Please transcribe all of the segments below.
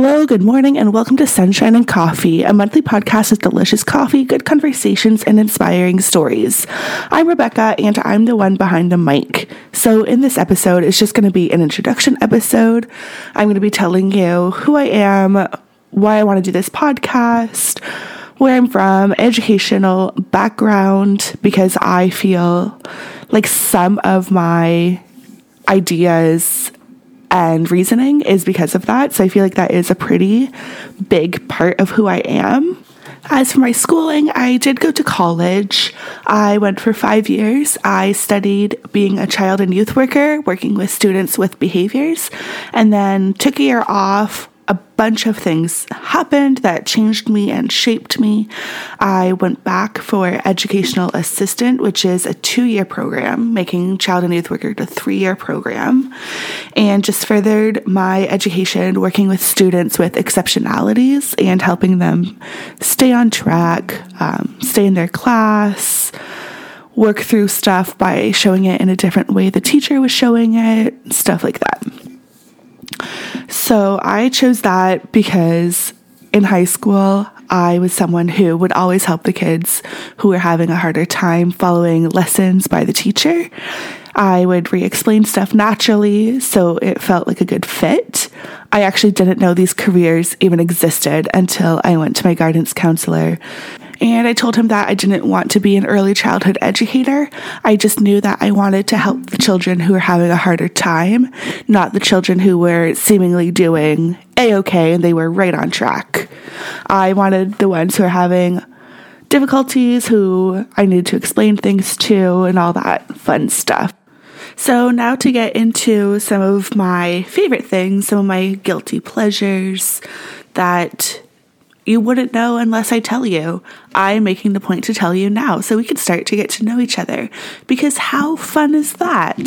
Hello, good morning, and welcome to Sunshine and Coffee, a monthly podcast with delicious coffee, good conversations, and inspiring stories. I'm Rebecca, and I'm the one behind the mic. So in this episode, it's just going to be an introduction episode. I'm going to be telling you who I am, why I want to do this podcast, where I'm from, educational background, because I feel like some of my ideas and reasoning is because of that. So I feel like that is a pretty big part of who I am. As for my schooling, I did go to college. I went for 5 years. I studied being a child and youth worker, working with students with behaviors, and then took a year off. A bunch of things happened that changed me and shaped me. I went back for educational assistant, which is a 2-year program, making child and youth worker to 3-year program, and just furthered my education working with students with exceptionalities and helping them stay on track, stay in their class, work through stuff by showing it in a different way the teacher was showing it, stuff like that. So I chose that because in high school, I was someone who would always help the kids who were having a harder time following lessons by the teacher. I would re-explain stuff naturally, so it felt like a good fit. I actually didn't know these careers even existed until I went to my guidance counselor. And I told him that I didn't want to be an early childhood educator. I just knew that I wanted to help the children who were having a harder time, not the children who were seemingly doing A-okay and they were right on track. I wanted the ones who were having difficulties, who I needed to explain things to, and all that fun stuff. So now to get into some of my favorite things, some of my guilty pleasures that you wouldn't know unless I tell you. I'm making the point to tell you now so we can start to get to know each other, because how fun is that?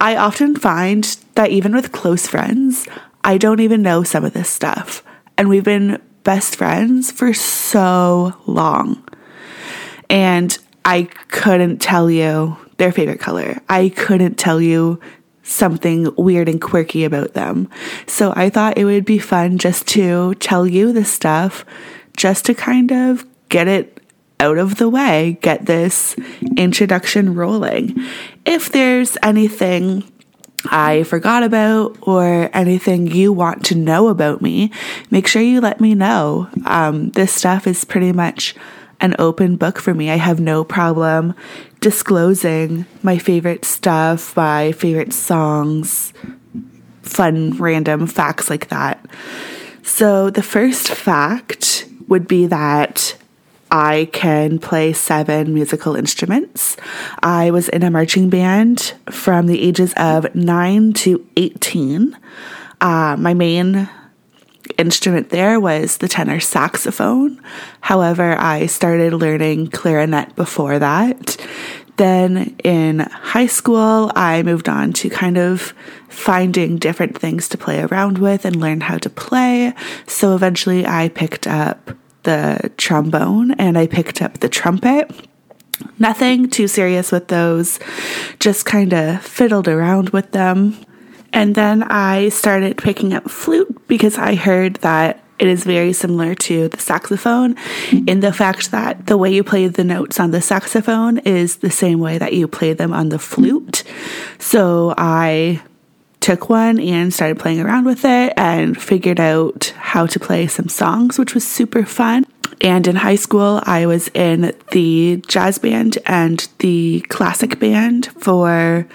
I often find that even with close friends, I don't even know some of this stuff. And we've been best friends for so long. And I couldn't tell you their favorite color. I couldn't tell you something weird and quirky about them. So I thought it would be fun just to tell you this stuff, just to kind of get it out of the way, get this introduction rolling. If there's anything I forgot about or anything you want to know about me, make sure you let me know. This stuff is pretty much an open book for me. I have no problem disclosing my favorite stuff, my favorite songs, fun random facts like that. So the first fact would be that I can play 7 musical instruments. I was in a marching band from the ages of 9 to 18. My main instrument there was the tenor saxophone. However, I started learning clarinet before that. Then in high school, I moved on to kind of finding different things to play around with and learn how to play. So eventually I picked up the trombone and I picked up the trumpet. Nothing too serious with those, just kind of fiddled around with them. And then I started picking up flute because I heard that it is very similar to the saxophone in the fact that the way you play the notes on the saxophone is the same way that you play them on the flute. So I took one and started playing around with it and figured out how to play some songs, which was super fun. And in high school, I was in the jazz band and the classic band for,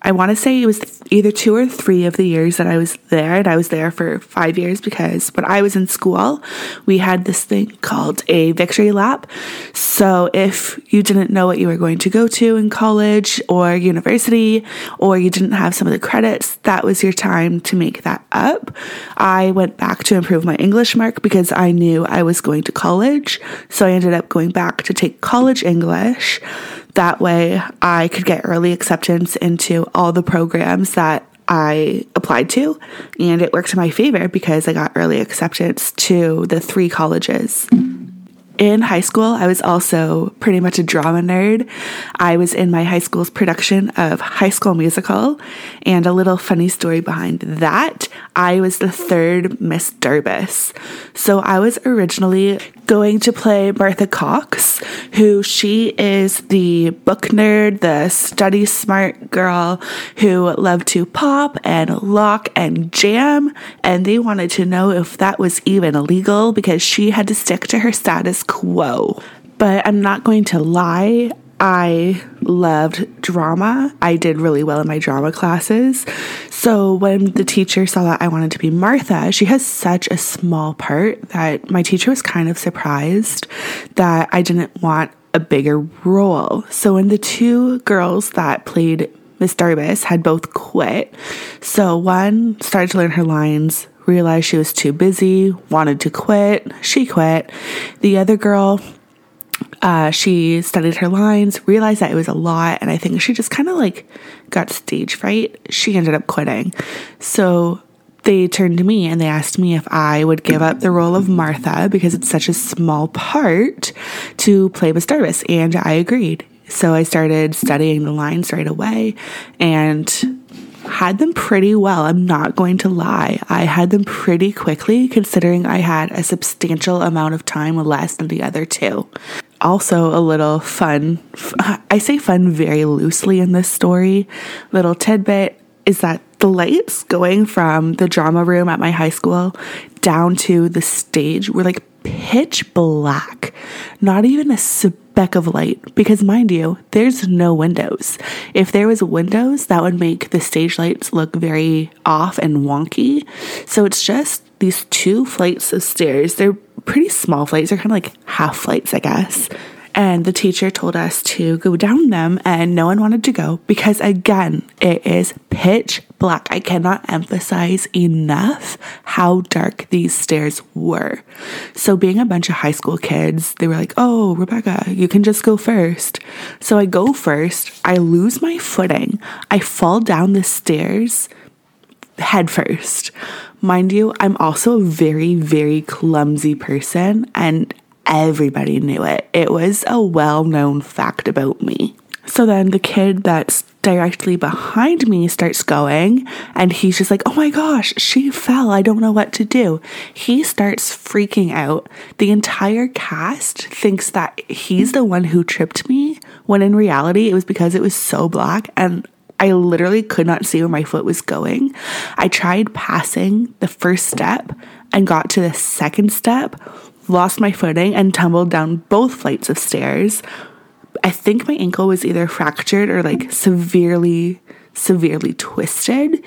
I want to say it was either 2 or 3 of the years that I was there, and I was there for 5 years because when I was in school, we had this thing called a victory lap. So if you didn't know what you were going to go to in college or university, or you didn't have some of the credits, that was your time to make that up. I went back to improve my English mark because I knew I was going to college. So I ended up going back to take college English. That way I could get early acceptance into all the programs that I applied to, and it worked in my favor because I got early acceptance to the 3 colleges In high school, I was also pretty much a drama nerd. I was in my high school's production of High School Musical, and a little funny story behind that, I was the third Miss Darbus. So I was originally going to play Martha Cox, who she is the book nerd, the study smart girl who loved to pop and lock and jam, and they wanted to know if that was even illegal because she had to stick to her status quo. But I'm not going to lie, I loved drama. I did really well in my drama classes. So when the teacher saw that I wanted to be Martha, she has such a small part that my teacher was kind of surprised that I didn't want a bigger role. So when the two girls that played Miss Darbus had both quit, so one started to learn her lines, realized she was too busy, wanted to quit. She quit. The other girl, she studied her lines, realized that it was a lot, and I think she just kind of got stage fright. She ended up quitting. So they turned to me and they asked me if I would give up the role of Martha because it's such a small part to play Miss Darbus, and I agreed. So I started studying the lines right away and had them pretty well. I'm not going to lie. I had them pretty quickly considering I had a substantial amount of time less than the other two. Also a little fun, I say fun very loosely in this story, little tidbit is that the lights going from the drama room at my high school down to the stage were pitch black, not even a speck of light, because mind you, there's no windows. If there was windows, that would make the stage lights look very off and wonky. So it's just these two flights of stairs. They're pretty small flights. They're kind of half flights, I guess. And the teacher told us to go down them, and no one wanted to go because, again, it is pitch black. I cannot emphasize enough how dark these stairs were. So being a bunch of high school kids, they were like, oh, Rebecca, you can just go first. So I go first. I lose my footing. I fall down the stairs head first. Mind you, I'm also a very, very clumsy person, and everybody knew it. It was a well-known fact about me. So then the kid that's directly behind me starts going, and he's just like, oh my gosh, she fell. I don't know what to do. He starts freaking out. The entire cast thinks that he's the one who tripped me, when in reality, it was because it was so black and I literally could not see where my foot was going. I tried passing the first step and got to the second step, lost my footing and tumbled down both flights of stairs. I think my ankle was either fractured or severely twisted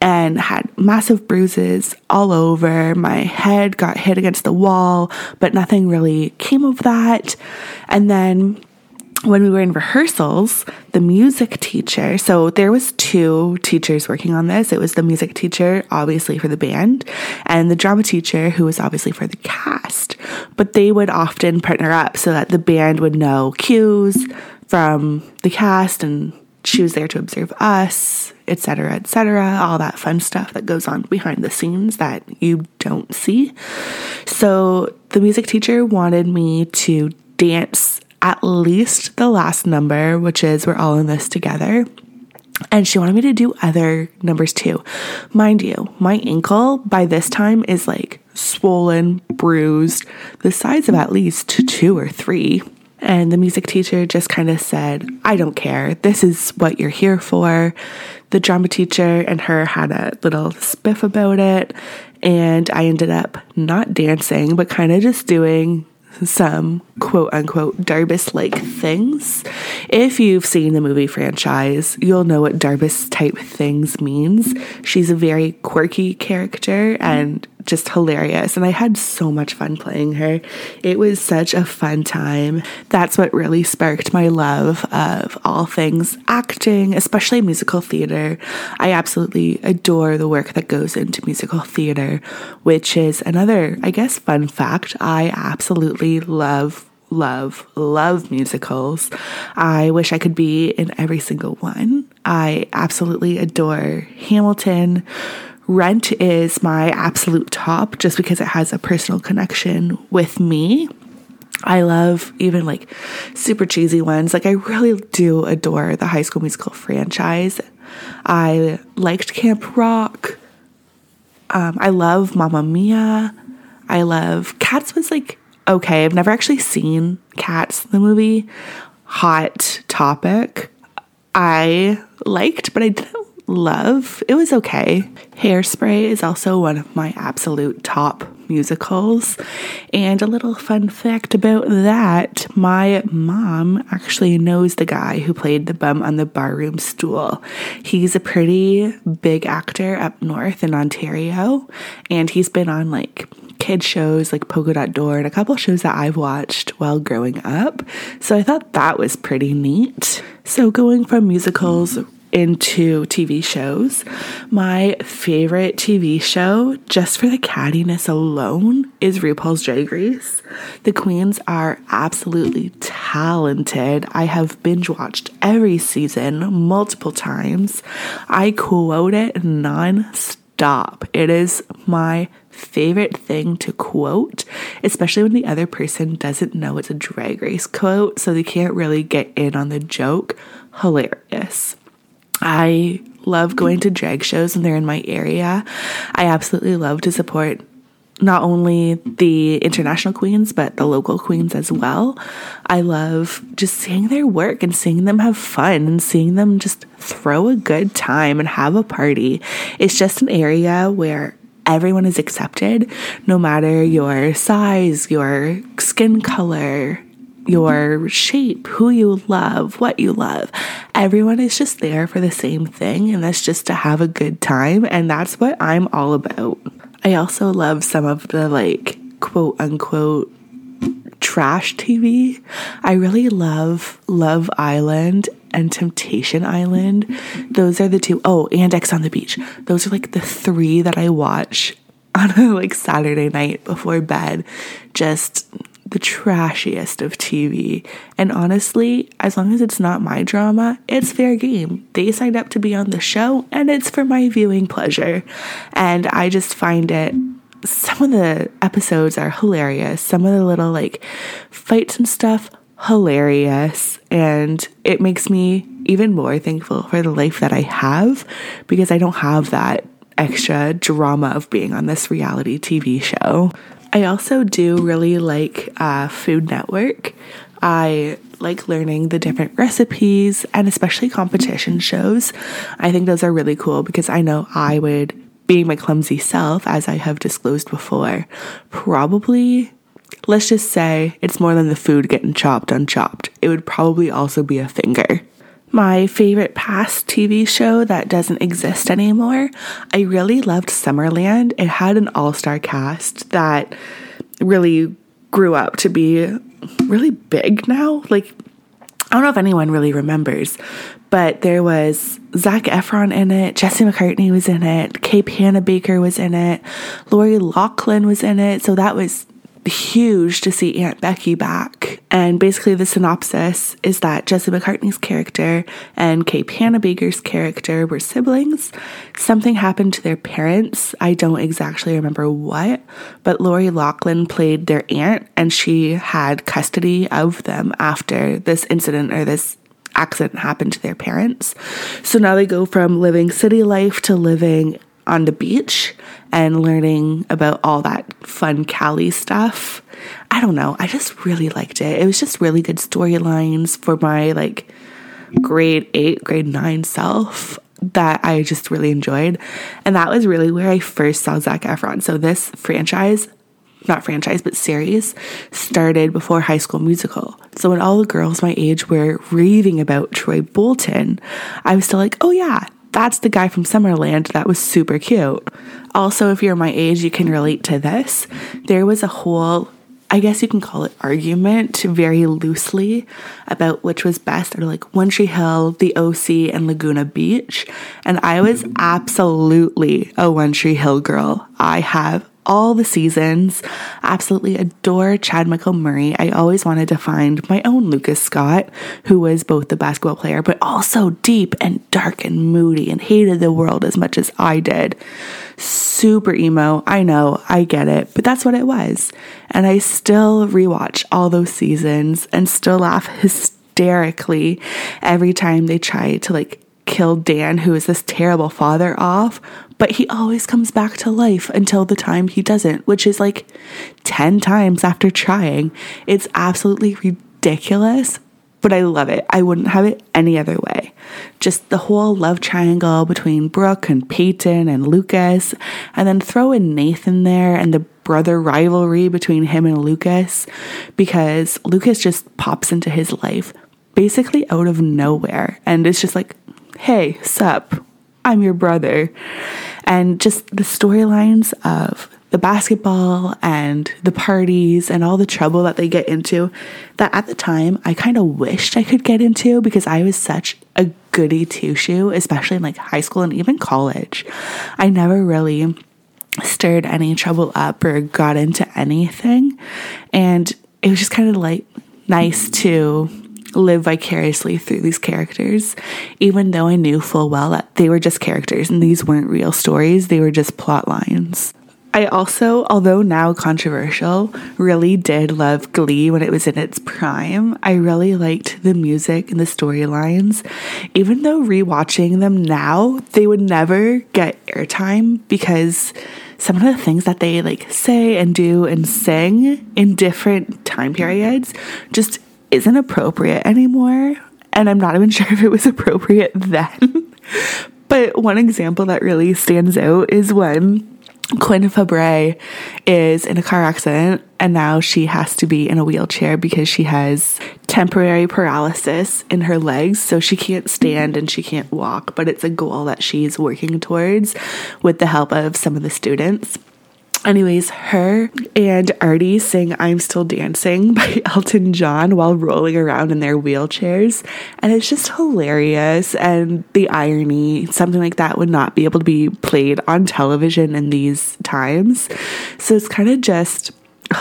and had massive bruises all over. My head got hit against the wall, but nothing really came of that. And then when we were in rehearsals, the music teacher, so there was two teachers working on this. It was the music teacher, obviously for the band, and the drama teacher, who was obviously for the cast. But they would often partner up so that the band would know cues from the cast, and she was there to observe us, et cetera, all that fun stuff that goes on behind the scenes that you don't see. So the music teacher wanted me to dance at least the last number, which is We're All in This Together. And she wanted me to do other numbers too. Mind you, my ankle by this time is swollen, bruised, the size of at least two or three. And the music teacher just kind of said, I don't care. This is what you're here for. The drama teacher and her had a little spiff about it. And I ended up not dancing, but kind of just doing some quote-unquote Darbus-like things. If you've seen the movie franchise, you'll know what Darbus-type things means. She's a very quirky character and just hilarious, and I had so much fun playing her. It was such a fun time. That's what really sparked my love of all things acting, especially musical theater. I absolutely adore the work that goes into musical theater, which is another, I guess, fun fact. I absolutely love musicals. I wish I could be in every single one. I absolutely adore Hamilton. Rent is my absolute top just because it has a personal connection with me. I love even like super cheesy ones. Like I really do adore the High School Musical franchise. I liked Camp Rock. I love Mamma Mia. I love Cats was like, okay, I've never actually seen Cats, the movie. Hot Topic, I liked, but I didn't love. It was okay. Hairspray is also one of my absolute top musicals. And a little fun fact about that, my mom actually knows the guy who played the bum on the barroom stool. He's a pretty big actor up north in Ontario, and he's been on like kid shows like Polka Dot Door and a couple shows that I've watched while growing up. So I thought that was pretty neat. So going from musicals into TV shows, my favorite TV show, just for the cattiness alone, is RuPaul's Drag Race. The queens are absolutely talented. I have binge watched every season multiple times. I quote it non-stop. It is my favorite thing to quote, especially when the other person doesn't know it's a Drag Race quote, so they can't really get in on the joke. Hilarious. I love going to drag shows when they're in my area. I absolutely love to support not only the international queens, but the local queens as well. I love just seeing their work and seeing them have fun and seeing them just throw a good time and have a party. It's just an area where everyone is accepted, no matter your size, your skin color, your shape, who you love, what you love. Everyone is just there for the same thing, and that's just to have a good time, and that's what I'm all about. I also love some of the like quote-unquote trash TV. I really love Love Island and Temptation Island. Those are the two. Oh, and Ex on the Beach. Those are like the three that I watch on a like Saturday night before bed. Just the trashiest of TV. And honestly, as long as it's not my drama, it's fair game. They signed up to be on the show and it's for my viewing pleasure. And I just find it, some of the episodes are hilarious. Some of the little like fights and stuff, hilarious, and it makes me even more thankful for the life that I have, because I don't have that extra drama of being on this reality TV show. I also do really like Food Network. I like learning the different recipes and especially competition shows. I think those are really cool because I know I would, being my clumsy self, as I have disclosed before, probably, let's just say it's more than the food getting chopped unchopped. It would probably also be a finger. My favorite past TV show that doesn't exist anymore, I really loved Summerland. It had an all-star cast that really grew up to be really big now. Like, I don't know if anyone really remembers, but there was Zac Efron in it, Jesse McCartney was in it, Kay Panabaker was in it, Lori Loughlin was in it, so that was huge to see Aunt Becky back. And basically the synopsis is that Jesse McCartney's character and Kay Panabaker's character were siblings. Something happened to their parents. I don't exactly remember what, but Lori Loughlin played their aunt and she had custody of them after this incident or this accident happened to their parents. So now they go from living city life to living on the beach and learning about all that fun Cali stuff. I don't know. I just really liked it. It was just really good storylines for my like grade 8, grade 9 self that I just really enjoyed. And that was really where I first saw Zac Efron. So this series started before High School Musical. So when all the girls my age were raving about Troy Bolton, I was still like, oh yeah, that's the guy from Summerland. That was super cute. Also, if you're my age, you can relate to this. There was a whole, I guess you can call it argument, very loosely, about which was best, or like One Tree Hill, The O.C., and Laguna Beach. And I was absolutely a One Tree Hill girl. I have all the seasons. Absolutely adore Chad Michael Murray. I always wanted to find my own Lucas Scott, who was both the basketball player, but also deep and dark and moody and hated the world as much as I did. Super emo. I know, I get it, but that's what it was. And I still rewatch all those seasons and still laugh hysterically every time they try to kill Dan, who is this terrible father, off, but he always comes back to life until the time he doesn't, which is 10 times after trying. It's absolutely ridiculous, but I love it. I wouldn't have it any other way. Just the whole love triangle between Brooke and Peyton and Lucas, and then throw in Nathan there and the brother rivalry between him and Lucas, because Lucas just pops into his life basically out of nowhere, and it's just hey, sup, I'm your brother. And just the storylines of the basketball and the parties and all the trouble that they get into, that at the time I kind of wished I could get into, because I was such a goody two-shoe, especially in high school and even college. I never really stirred any trouble up or got into anything. And it was just kind of nice to live vicariously through these characters, even though I knew full well that they were just characters and these weren't real stories, they were just plot lines. I also, although now controversial, really did love Glee when it was in its prime. I really liked the music and the storylines, even though rewatching them now, they would never get airtime, because some of the things that they say and do and sing in different time periods just isn't appropriate anymore, and I'm not even sure if it was appropriate then. But one example that really stands out is when Quinn Fabre is in a car accident, and now she has to be in a wheelchair because she has temporary paralysis in her legs, so she can't stand and she can't walk, but it's a goal that she's working towards with the help of some of the students. Anyways, her and Artie sing I'm Still Dancing by Elton John while rolling around in their wheelchairs, and it's just hilarious, and the irony, something like that would not be able to be played on television in these times, so it's kind of just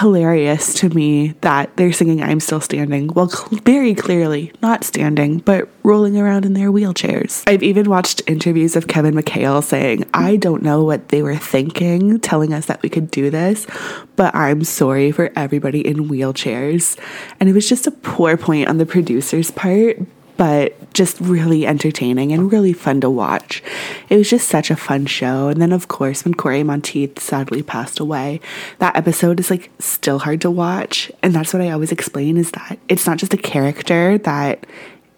hilarious to me that they're singing I'm Still Standing, well, very clearly not standing, but rolling around in their wheelchairs. I've even watched interviews of Kevin McHale saying, I don't know what they were thinking, telling us that we could do this, but I'm sorry for everybody in wheelchairs. And it was just a poor point on the producer's part, but just really entertaining and really fun to watch. It was just such a fun show. And then, of course, when Corey Monteith sadly passed away, that episode is still hard to watch. And that's what I always explain, is that it's not just a character that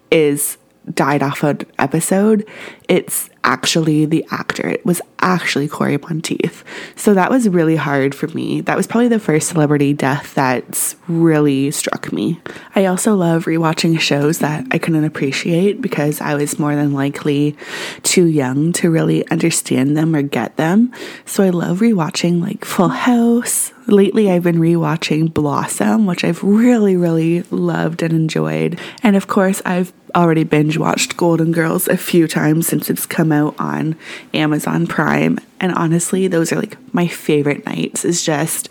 is died off an episode, it's actually the actor. It was actually Corey Monteith. So that was really hard for me. That was probably the first celebrity death that's really struck me. I also love rewatching shows that I couldn't appreciate because I was more than likely too young to really understand them or get them. So I love rewatching Full House. Lately, I've been rewatching Blossom, which I've really, really loved and enjoyed. And of course, I've already binge watched Golden Girls a few times since it's come out on Amazon Prime. And honestly, those are my favorite nights, is just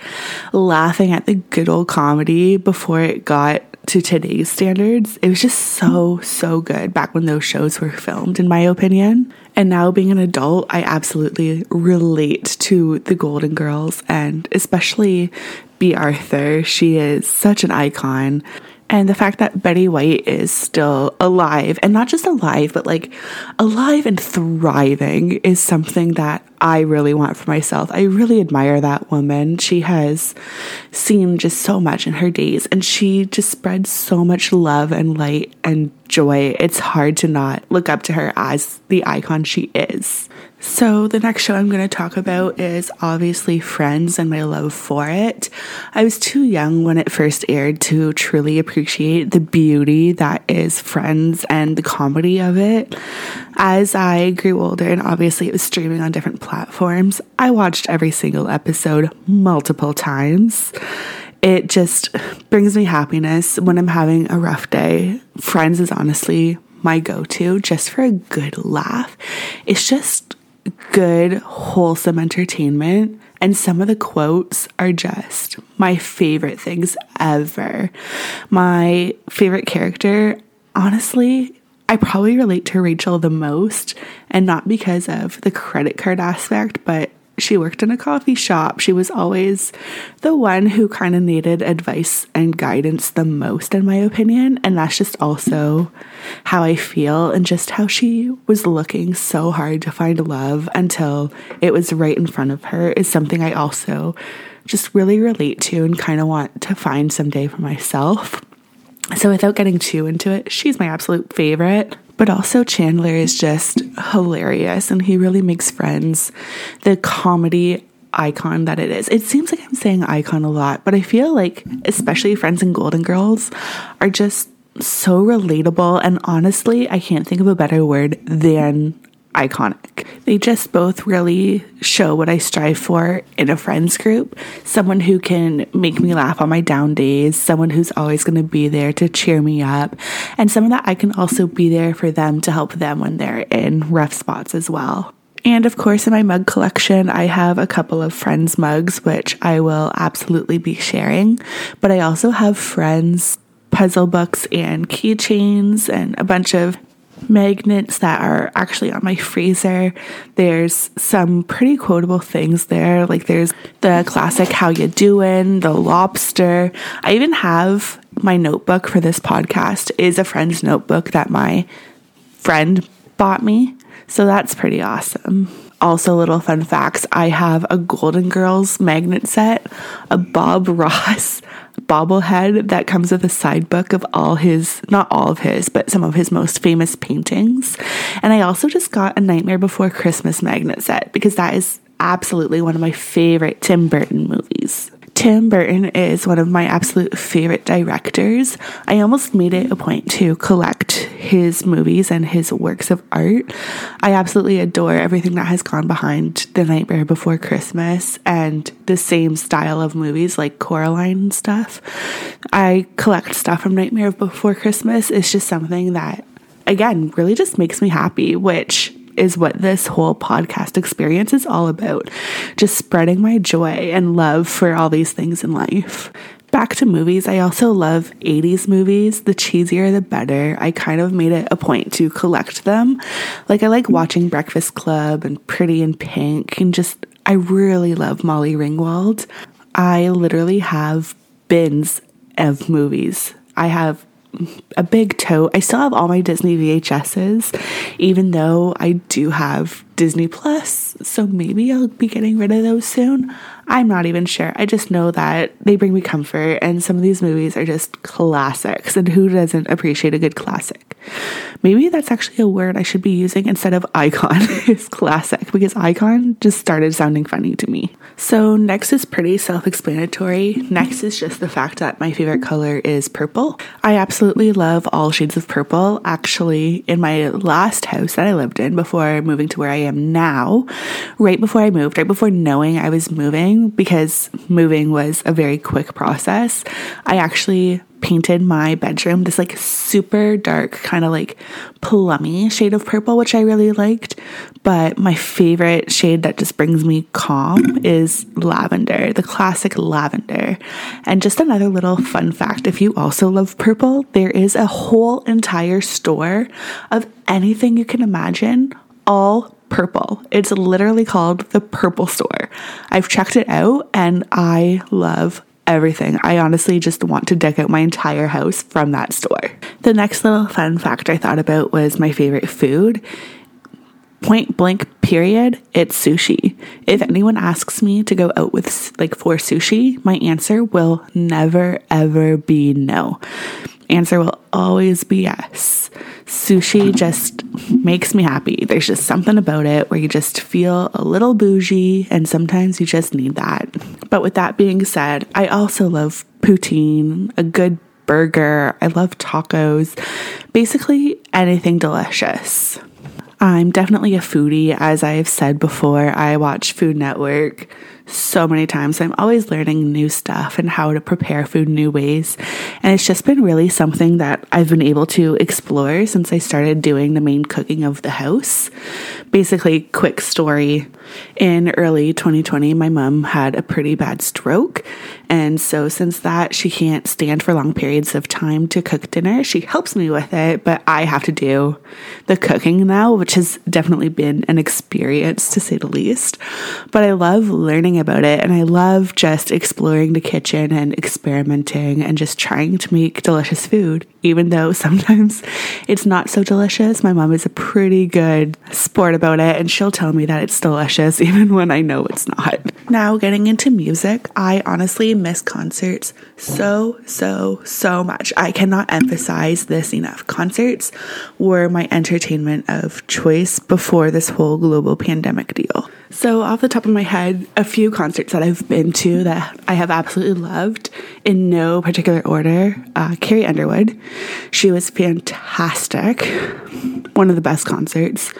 laughing at the good old comedy before it got to today's standards. It was just so good back when those shows were filmed, in my opinion. And now, being an adult, I absolutely relate to the Golden Girls, and especially Bea Arthur. She is such an icon. And the fact that Betty White is still alive, and not just alive, but alive and thriving, is something that I really want for myself. I really admire that woman. She has seen just so much in her days, and she just spreads so much love and light and joy. It's hard to not look up to her as the icon she is. So the next show I'm going to talk about is obviously Friends and my love for it. I was too young when it first aired to truly appreciate the beauty that is Friends and the comedy of it. As I grew older, and obviously it was streaming on different platforms, I watched every single episode multiple times. It just brings me happiness when I'm having a rough day. Friends is honestly my go-to just for a good laugh. It's just good, wholesome entertainment. And some of the quotes are just my favorite things ever. My favorite character, honestly, I probably relate to Rachel the most, and not because of the credit card aspect, but she worked in a coffee shop. She was always the one who kind of needed advice and guidance the most, in my opinion. And that's just also how I feel, and just how she was looking so hard to find love until it was right in front of her is something I also just really relate to and kind of want to find someday for myself. So without getting too into it, she's my absolute favorite. But also Chandler is just hilarious, and he really makes Friends the comedy icon that it is. It seems like I'm saying icon a lot, but I feel like especially Friends and Golden Girls are just so relatable, and honestly, I can't think of a better word than iconic. They just both really show what I strive for in a friends group. Someone who can make me laugh on my down days, someone who's always going to be there to cheer me up, and someone that I can also be there for them to help them when they're in rough spots as well. And of course, in my mug collection, I have a couple of Friends mugs, which I will absolutely be sharing, but I also have Friends puzzle books and keychains and a bunch of magnets that are actually on my freezer. There's some pretty quotable things there, like there's the classic "How you doin'," the lobster. I even have my notebook for this podcast is a friend's notebook that my friend bought me, so that's pretty awesome. Also, little fun facts, I have a Golden Girls magnet set, a Bob Ross bobblehead that comes with a side book of all his, not all of his, but some of his most famous paintings. And I also just got a Nightmare Before Christmas magnet set because that is absolutely one of my favorite Tim Burton movies. Tim Burton is one of my absolute favorite directors. I almost made it a point to collect his movies and his works of art. I absolutely adore everything that has gone behind The Nightmare Before Christmas and the same style of movies like Coraline and stuff. I collect stuff from Nightmare Before Christmas. It's just something that, again, really just makes me happy, which is what this whole podcast experience is all about. Just spreading my joy and love for all these things in life. Back to movies, I also love 80s movies. The cheesier, the better. I kind of made it a point to collect them. Like, I like watching Breakfast Club and Pretty in Pink, and just, I really love Molly Ringwald. I literally have bins of movies. I have a big tote. I still have all my Disney VHSs, even though I do have Disney Plus, so maybe I'll be getting rid of those soon. I'm not even sure. I just know that they bring me comfort, and some of these movies are just classics, and who doesn't appreciate a good classic? Maybe that's actually a word I should be using instead of icon is classic, because icon just started sounding funny to me. So next is pretty self-explanatory. Next is just the fact that my favorite color is purple. I absolutely love all shades of purple. Actually, in my last house that I lived in before moving to where I am now, right before I moved, right before knowing I was moving, because moving was a very quick process, I actually painted my bedroom this like super dark kind of like plummy shade of purple, which I really liked. But my favorite shade that just brings me calm is lavender, the classic lavender. And just another little fun fact, if you also love purple, there is a whole entire store of anything you can imagine, all purple. It's literally called the Purple Store. I've checked it out and I love everything. I honestly just want to deck out my entire house from that store. The next little fun fact I thought about was my favorite food. Point blank period, it's sushi. If anyone asks me to go out with like for sushi, my answer will never ever be no. Answer will always be yes. Sushi just makes me happy. There's just something about it where you just feel a little bougie, and sometimes you just need that. But with that being said, I also love poutine, a good burger. I love tacos, basically anything delicious. I'm definitely a foodie. As I've said before, I watch Food Network so many times. I'm always learning new stuff and how to prepare food new ways. And it's just been really something that I've been able to explore since I started doing the main cooking of the house. Basically, quick story. In early 2020, my mom had a pretty bad stroke. And so since that, she can't stand for long periods of time to cook dinner. She helps me with it, but I have to do the cooking now, which has definitely been an experience to say the least. But I love learning about it, and I love just exploring the kitchen and experimenting and just trying to make delicious food, even though sometimes it's not so delicious. My mom is a pretty good sport about it, and she'll tell me that it's delicious even when I know it's not. Now, getting into music, I honestly miss concerts so much. I cannot emphasize this enough. Concerts were my entertainment of choice before this whole global pandemic deal. So off the top of my head, a few concerts that I've been to that I have absolutely loved, in no particular order. Carrie Underwood. She was fantastic. One of the best concerts.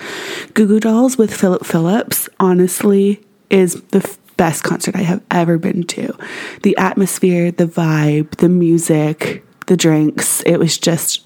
Goo Goo Dolls with Philip Phillips, honestly, is the best concert I have ever been to. The atmosphere, the vibe, the music, the drinks, it was just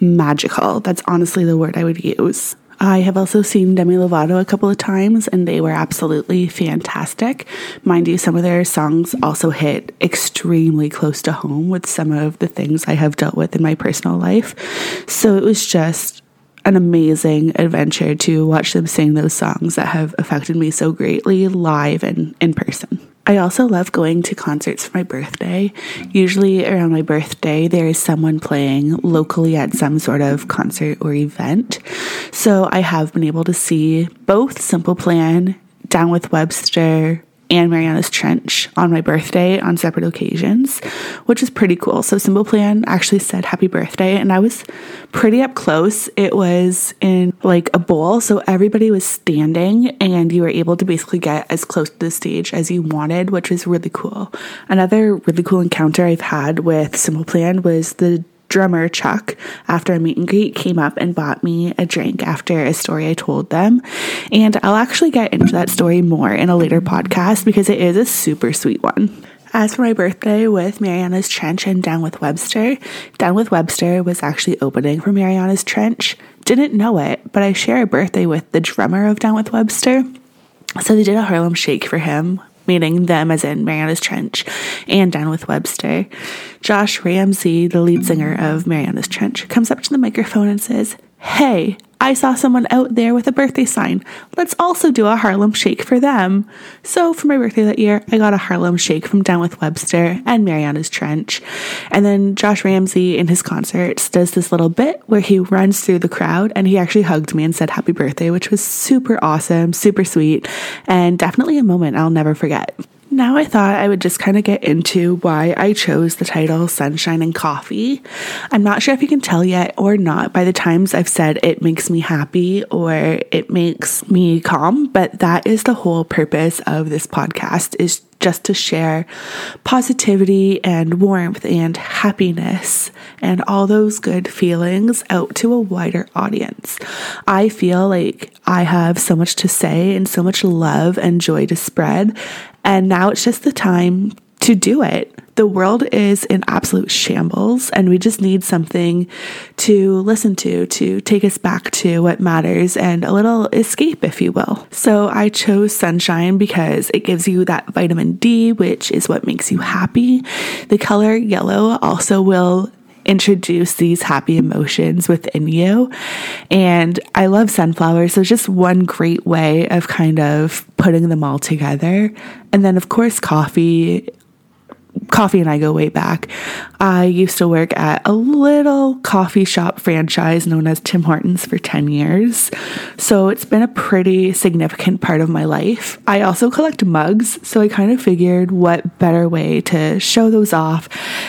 magical. That's honestly the word I would use. I have also seen Demi Lovato a couple of times, and they were absolutely fantastic. Mind you, some of their songs also hit extremely close to home with some of the things I have dealt with in my personal life. So it was just an amazing adventure to watch them sing those songs that have affected me so greatly live and in person. I also love going to concerts for my birthday. Usually around my birthday, there is someone playing locally at some sort of concert or event. So I have been able to see both Simple Plan, Down with Webster, and Mariana's Trench on my birthday on separate occasions, which is pretty cool. So Simple Plan actually said happy birthday, and I was pretty up close. It was in like a bowl, so everybody was standing, and you were able to basically get as close to the stage as you wanted, which was really cool. Another really cool encounter I've had with Simple Plan was the drummer Chuck, after a meet and greet, came up and bought me a drink after a story I told them. And I'll actually get into that story more in a later podcast because it is a super sweet one. As for my birthday with Mariana's Trench and Down with Webster, Down with Webster was actually opening for Mariana's Trench. Didn't know it, but I share a birthday with the drummer of Down with Webster. So they did a Harlem Shake for him, meaning them as in Mariana's Trench and Down with Webster. Josh Ramsey, the lead singer of Mariana's Trench, comes up to the microphone and says, "Hey, I saw someone out there with a birthday sign. Let's also do a Harlem Shake for them." So for my birthday that year, I got a Harlem Shake from Down with Webster and Mariana's Trench. And then Josh Ramsey in his concerts does this little bit where he runs through the crowd, and he actually hugged me and said happy birthday, which was super awesome, super sweet, and definitely a moment I'll never forget. Now I thought I would just kind of get into why I chose the title Sunshine and Coffee. I'm not sure if you can tell yet or not by the times I've said it makes me happy or it makes me calm, but that is the whole purpose of this podcast, is just to share positivity and warmth and happiness and all those good feelings out to a wider audience. I feel like I have so much to say and so much love and joy to spread, and now it's just the time to do it. The world is in absolute shambles, and we just need something to listen to take us back to what matters and a little escape, if you will. So I chose sunshine because it gives you that vitamin D, which is what makes you happy. The color yellow also will introduce these happy emotions within you. And I love sunflowers, so it's just one great way of kind of putting them all together. And then, of course, coffee. Coffee and I go way back. I used to work at a little coffee shop franchise known as Tim Hortons for 10 years. So it's been a pretty significant part of my life. I also collect mugs, so I kind of figured what better way to show those off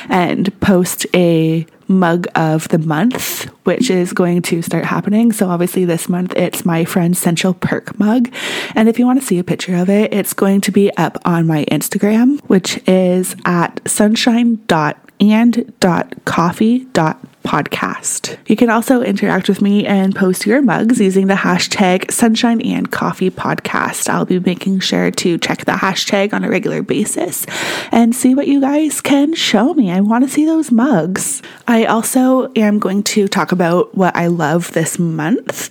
and post a mug of the month, which is going to start happening. So obviously this month it's my friend's Central Perk mug, and if you want to see a picture of it, it's going to be up on my Instagram, which is at sunshine.and.coffee.perk. podcast. You can also interact with me and post your mugs using the hashtag #SunshineAndCoffeePodcast. I'll be making sure to check the hashtag on a regular basis and see what you guys can show me. I want to see those mugs. I also am going to talk about what I love this month.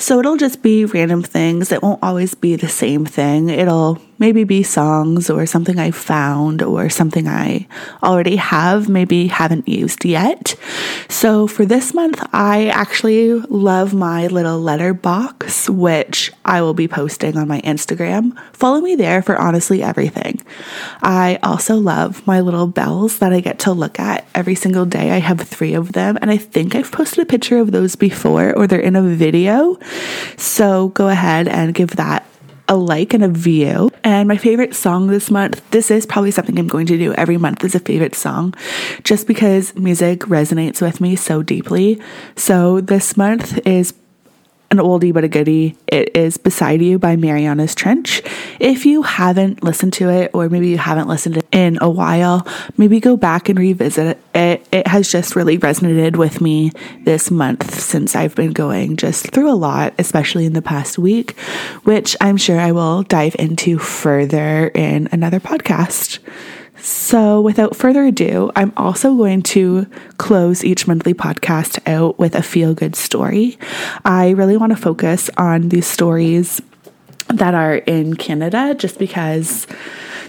So it'll just be random things. It won't always be the same thing. It'll maybe be songs or something I found or something I already have, maybe haven't used yet. So for this month, I actually love my little letterbox, which I will be posting on my Instagram. Follow me there for honestly everything. I also love my little bells that I get to look at every single day. I have 3 of them, and I think I've posted a picture of those before, or they're in a video. So go ahead and give that a like and a view. And my favorite song this month, this is probably something I'm going to do every month, is a favorite song, just because music resonates with me so deeply. So this month is an oldie but a goodie. It is Beside You by Mariana's Trench. If you haven't listened to it, or maybe you haven't listened to it in a while, maybe go back and revisit it. It has just really resonated with me this month, since I've been going just through a lot, especially in the past week, which I'm sure I will dive into further in another podcast. So without further ado, I'm also going to close each monthly podcast out with a feel-good story. I really want to focus on these stories that are in Canada, just because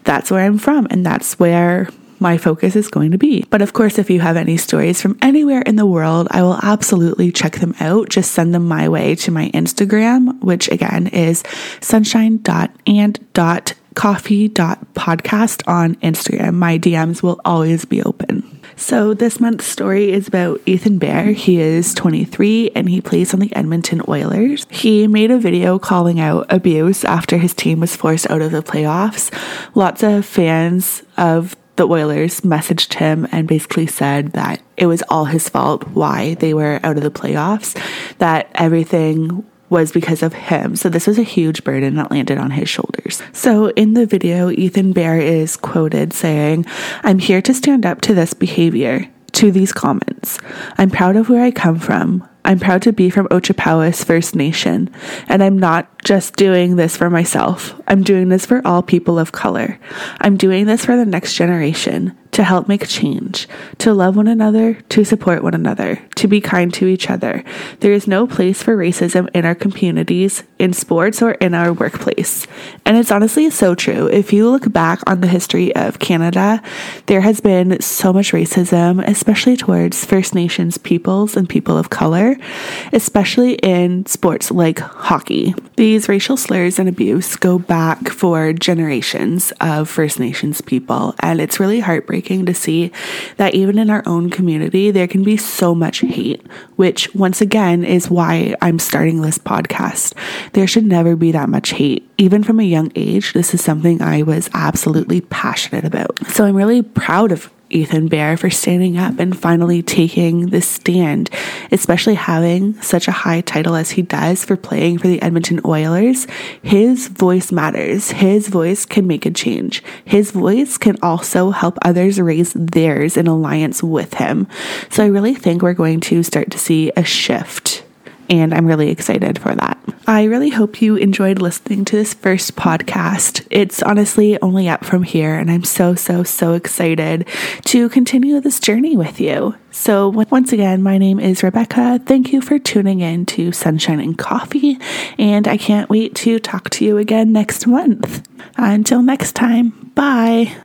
that's where I'm from and that's where my focus is going to be. But of course, if you have any stories from anywhere in the world, I will absolutely check them out. Just send them my way to my Instagram, which again is sunshine.and.coffee.podcast on Instagram. My DMs will always be open. So this month's story is about Ethan Bear. He is 23 and he plays on the Edmonton Oilers. He made a video calling out abuse after his team was forced out of the playoffs. Lots of fans of the Oilers messaged him and basically said that it was all his fault why they were out of the playoffs, that everything was because of him. So this was a huge burden that landed on his shoulders. So in the video, Ethan Bear is quoted saying, "I'm here to stand up to this behavior, to these comments. I'm proud of where I come from. I'm proud to be from Ochepawa's First Nation. And I'm not just doing this for myself. I'm doing this for all people of color. I'm doing this for the next generation, to help make change, to love one another, to support one another, to be kind to each other. There is no place for racism in our communities, in sports, or in our workplace." And it's honestly so true. If you look back on the history of Canada, there has been so much racism, especially towards First Nations peoples and people of color, especially in sports like hockey. These racial slurs and abuse go back for generations of First Nations people, and it's really heartbreaking to see that even in our own community, there can be so much hate, which once again is why I'm starting this podcast. There should never be that much hate. Even from a young age, this is something I was absolutely passionate about. So I'm really proud of Ethan Bear for standing up and finally taking this stand, especially having such a high title as he does for playing for the Edmonton Oilers. His voice matters. His voice can make a change. His voice can also help others raise theirs in alliance with him. So I really think we're going to start to see a shift, and I'm really excited for that. I really hope you enjoyed listening to this first podcast. It's honestly only up from here, and I'm so excited to continue this journey with you. So once again, my name is Rebecca. Thank you for tuning in to Sunshine and Coffee, and I can't wait to talk to you again next month. Until next time, bye.